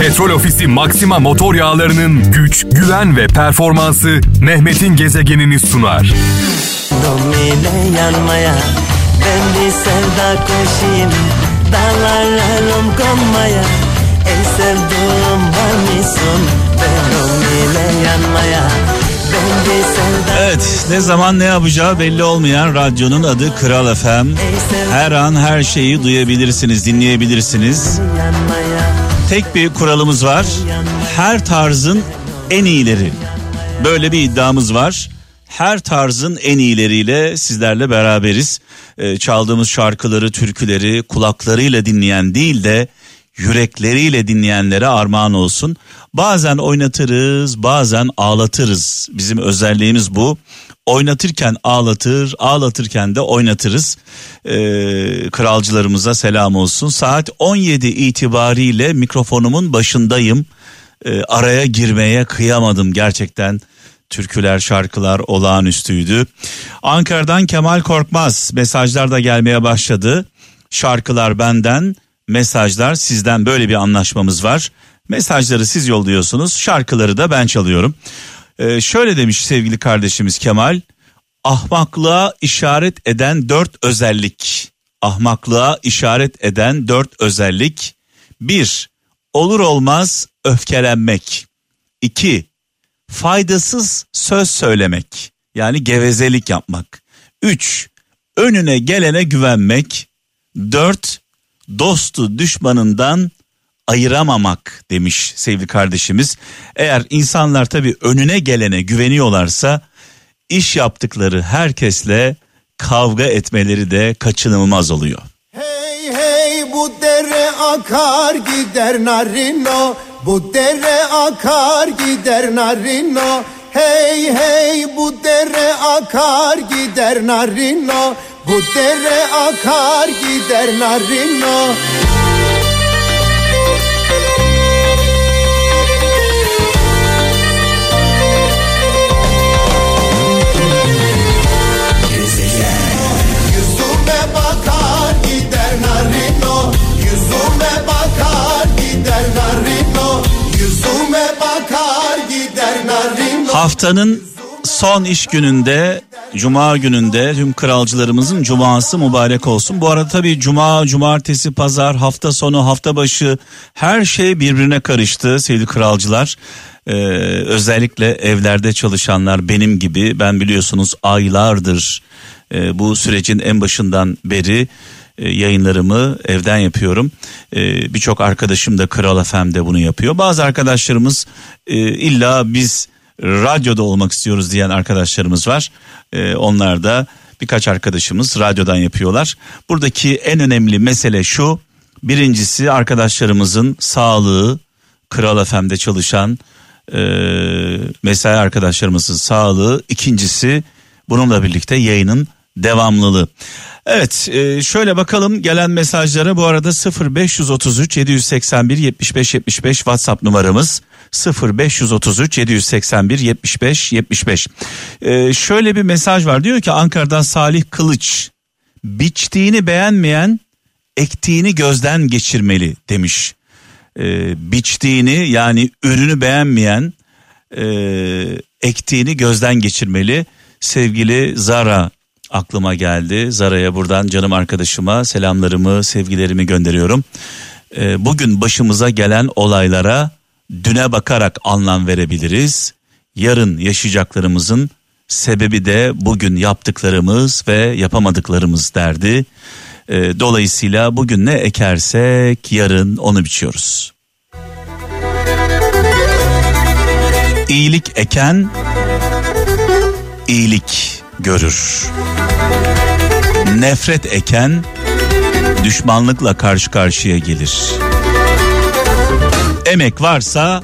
Petrol Ofisi Maxima motor yağlarının güç, güven ve performansı Mehmet'in gezegenini sunar. Domile yanmaya, ben bir sevda koşayım, dağlarlarım konmaya, en sevduğum var mısın? Domile yanmaya. Evet, ne zaman ne yapacağı belli olmayan radyonun adı Kral FM. Her an her şeyi duyabilirsiniz, dinleyebilirsiniz. Tek bir kuralımız var. Her tarzın en iyileri. Böyle bir iddiamız var. Her tarzın en iyileriyle sizlerle beraberiz. Çaldığımız şarkıları, türküleri kulaklarıyla dinleyen değil de yürekleriyle dinleyenlere armağan olsun. Bazen oynatırız, bazen ağlatırız. Bizim özelliğimiz bu. Oynatırken ağlatır, ağlatırken de oynatırız. Kralcılarımıza selam olsun. Saat 17 itibariyle mikrofonumun başındayım. Araya girmeye kıyamadım gerçekten. Türküler, şarkılar olağanüstüydü. Ankara'dan Kemal Korkmaz, mesajlar da gelmeye başladı. Şarkılar benden, mesajlar sizden, böyle bir anlaşmamız var. Mesajları siz yolluyorsunuz, şarkıları da ben çalıyorum. Şöyle demiş sevgili kardeşimiz Kemal. Ahmaklığa işaret eden 4 özellik. Ahmaklığa işaret eden 4 özellik. 1. Olur olmaz öfkelenmek. 2. Faydasız söz söylemek. Yani gevezelik yapmak. 3. Önüne gelene güvenmek. 4. Dostu düşmanından ayıramamak demiş sevgili kardeşimiz. Eğer insanlar tabii önüne gelene güveniyorlarsa iş yaptıkları herkesle kavga etmeleri de kaçınılmaz oluyor. Hey hey, bu dere akar gider narino, bu dere akar gider narino. Hey hey, bu dere akar gider narino. Bu dere akar gider narino. Yüzüme bakar gider narino. Yüzüme bakar gider narino. Yüzüme bakar gider narino. Haftanın son iş gününde, cuma gününde tüm kralcılarımızın cuması mübarek olsun. Bu arada tabii cuma, cumartesi, pazar, hafta sonu, hafta başı her şey birbirine karıştı sevgili kralcılar. Özellikle evlerde çalışanlar benim gibi, ben biliyorsunuz aylardır bu sürecin en başından beri yayınlarımı evden yapıyorum. Birçok arkadaşım da Kral FM'de bunu yapıyor. Bazı arkadaşlarımız illa biz radyoda olmak istiyoruz diyen arkadaşlarımız var. Onlar da, birkaç arkadaşımız radyodan yapıyorlar. Buradaki en önemli mesele şu. Birincisi arkadaşlarımızın sağlığı, Kral FM'de çalışan mesai arkadaşlarımızın sağlığı. İkincisi bununla birlikte yayının devamlılığı. Evet, şöyle bakalım gelen mesajlara. Bu arada 0533 781 75 75 WhatsApp numaramız. 0533 781 75 75. Şöyle bir mesaj var, diyor ki Ankara'dan Salih Kılıç. Biçtiğini beğenmeyen ektiğini gözden geçirmeli demiş. Biçtiğini, yani ürünü beğenmeyen ektiğini gözden geçirmeli. Sevgili Zara aklıma geldi. Zara'ya buradan, canım arkadaşıma selamlarımı, sevgilerimi gönderiyorum. Bugün başımıza gelen olaylara düne bakarak anlam verebiliriz. Yarın yaşayacaklarımızın sebebi de bugün yaptıklarımız ve yapamadıklarımız derdi. Dolayısıyla bugün ne ekersek yarın onu biçiyoruz. İyilik eken iyilik görür. Nefret eken düşmanlıkla karşı karşıya gelir. Emek varsa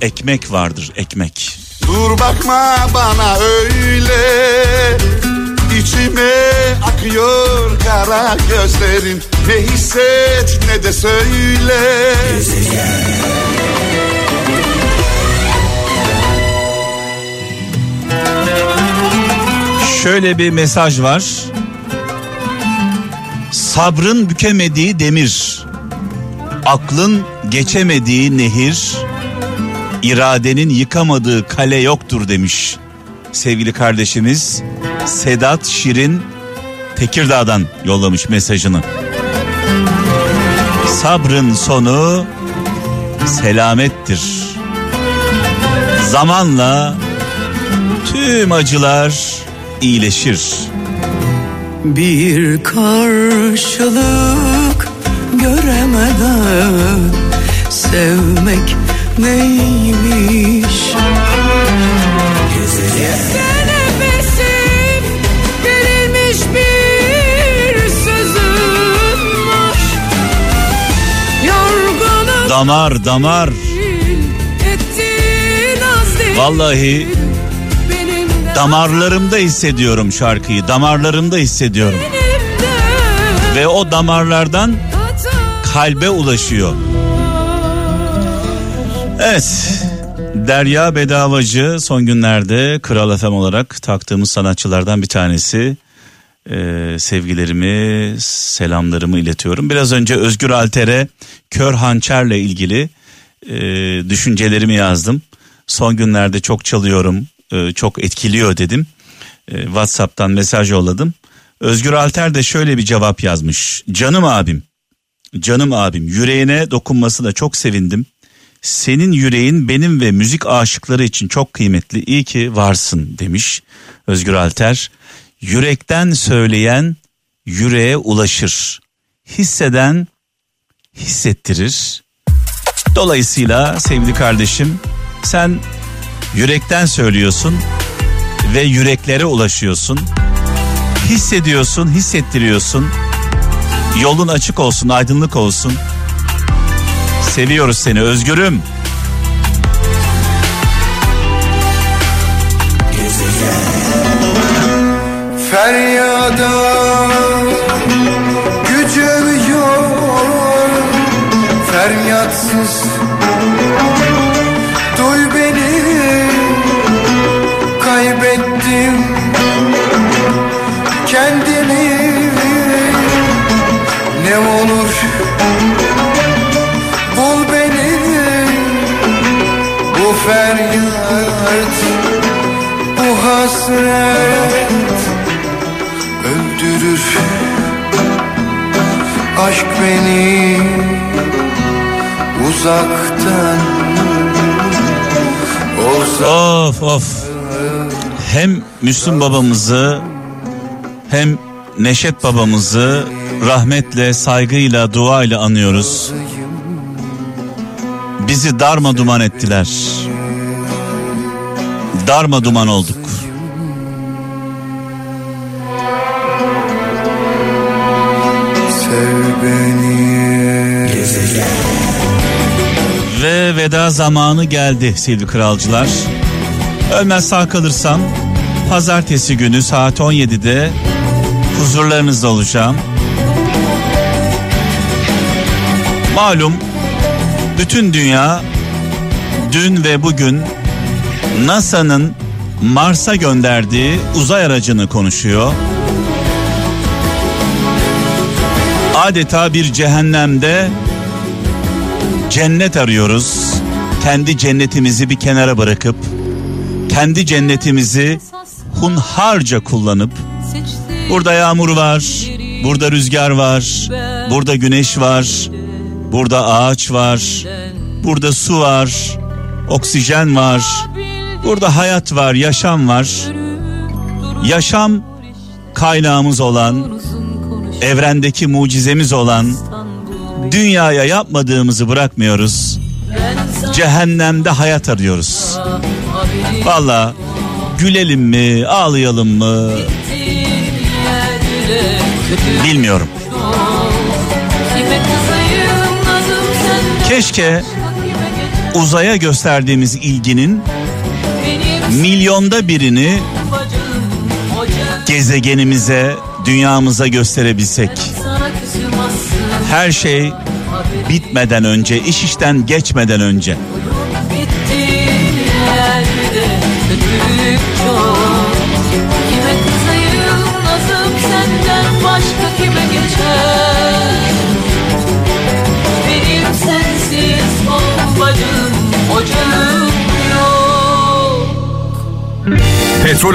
ekmek vardır, ekmek. Dur bakma bana öyle, içime akıyor kara gözlerin. Ne hisset ne de söyle. Şöyle bir mesaj var. Sabrın bükemediği demir, Aklın geçemediği nehir, iradenin yıkamadığı kale yoktur demiş sevgili kardeşimiz Sedat Şirin, Tekirdağ'dan yollamış mesajını. Sabrın sonu selamettir. Zamanla tüm acılar iyileşir. Bir karşılık göremeden sevmek neymiş? Gezegen nefesim verilmiş bir sözüm var. Yorgunum. Damar damar. Vallahi damarlarımda hissediyorum şarkıyı, damarlarımda hissediyorum. Ve o damarlardan kalbe ulaşıyor. Evet, Derya Bedavacı son günlerde Kral FM olarak taktığımız sanatçılardan bir tanesi. Sevgilerimi, selamlarımı iletiyorum. Biraz önce Özgür Alter'e Kör Hançer'le ilgili düşüncelerimi yazdım. Son günlerde çok çalıyorum, çok etkiliyor dedim. WhatsApp'tan mesaj yolladım. Özgür Alter de şöyle bir cevap yazmış. Canım abim, yüreğine dokunmasına çok sevindim. Senin yüreğin benim ve müzik aşıkları için çok kıymetli. İyi ki varsın demiş Özgür Alter. Yürekten söyleyen yüreğe ulaşır. Hisseden hissettirir. Dolayısıyla sevgili kardeşim, sen yürekten söylüyorsun ve yüreklere ulaşıyorsun. Hissediyorsun, hissettiriyorsun. Yolun açık olsun, aydınlık olsun. Seviyoruz seni Özgür'üm. Feryada gücüm yok, feryatsız duy beni, kaybettim kendimi, ne olur bul beni, bu feryat, bu hasret öldürür aşk beni, uzaktan. Of. Hem Müslüm babamızı hem Neşet babamızı rahmetle, saygıyla, duayla anıyoruz. Bizi darma duman ettiler. Darma duman olduk. Ve veda zamanı geldi sevgili kralcılar. Ölmez sağ kalırsam pazartesi günü saat 17'de huzurlarınızda olacağım. Malum bütün dünya dün ve bugün NASA'nın Mars'a gönderdiği uzay aracını konuşuyor. Adeta bir cehennemde cennet arıyoruz. Kendi cennetimizi bir kenara bırakıp, kendi cennetimizi hunharca kullanıp, burada yağmur var, burada rüzgar var, burada güneş var, burada ağaç var, burada su var, oksijen var, burada hayat var, yaşam var. Yaşam kaynağımız olan, evrendeki mucizemiz olan dünyaya yapmadığımızı bırakmıyoruz. Cehennemde hayat arıyoruz. Vallahi gülelim mi, ağlayalım mı bilmiyorum. Keşke uzaya gösterdiğimiz ilginin milyonda birini gezegenimize, dünyamıza gösterebilsek. Her şey bitmeden önce, iş işten geçmeden önce. Petrol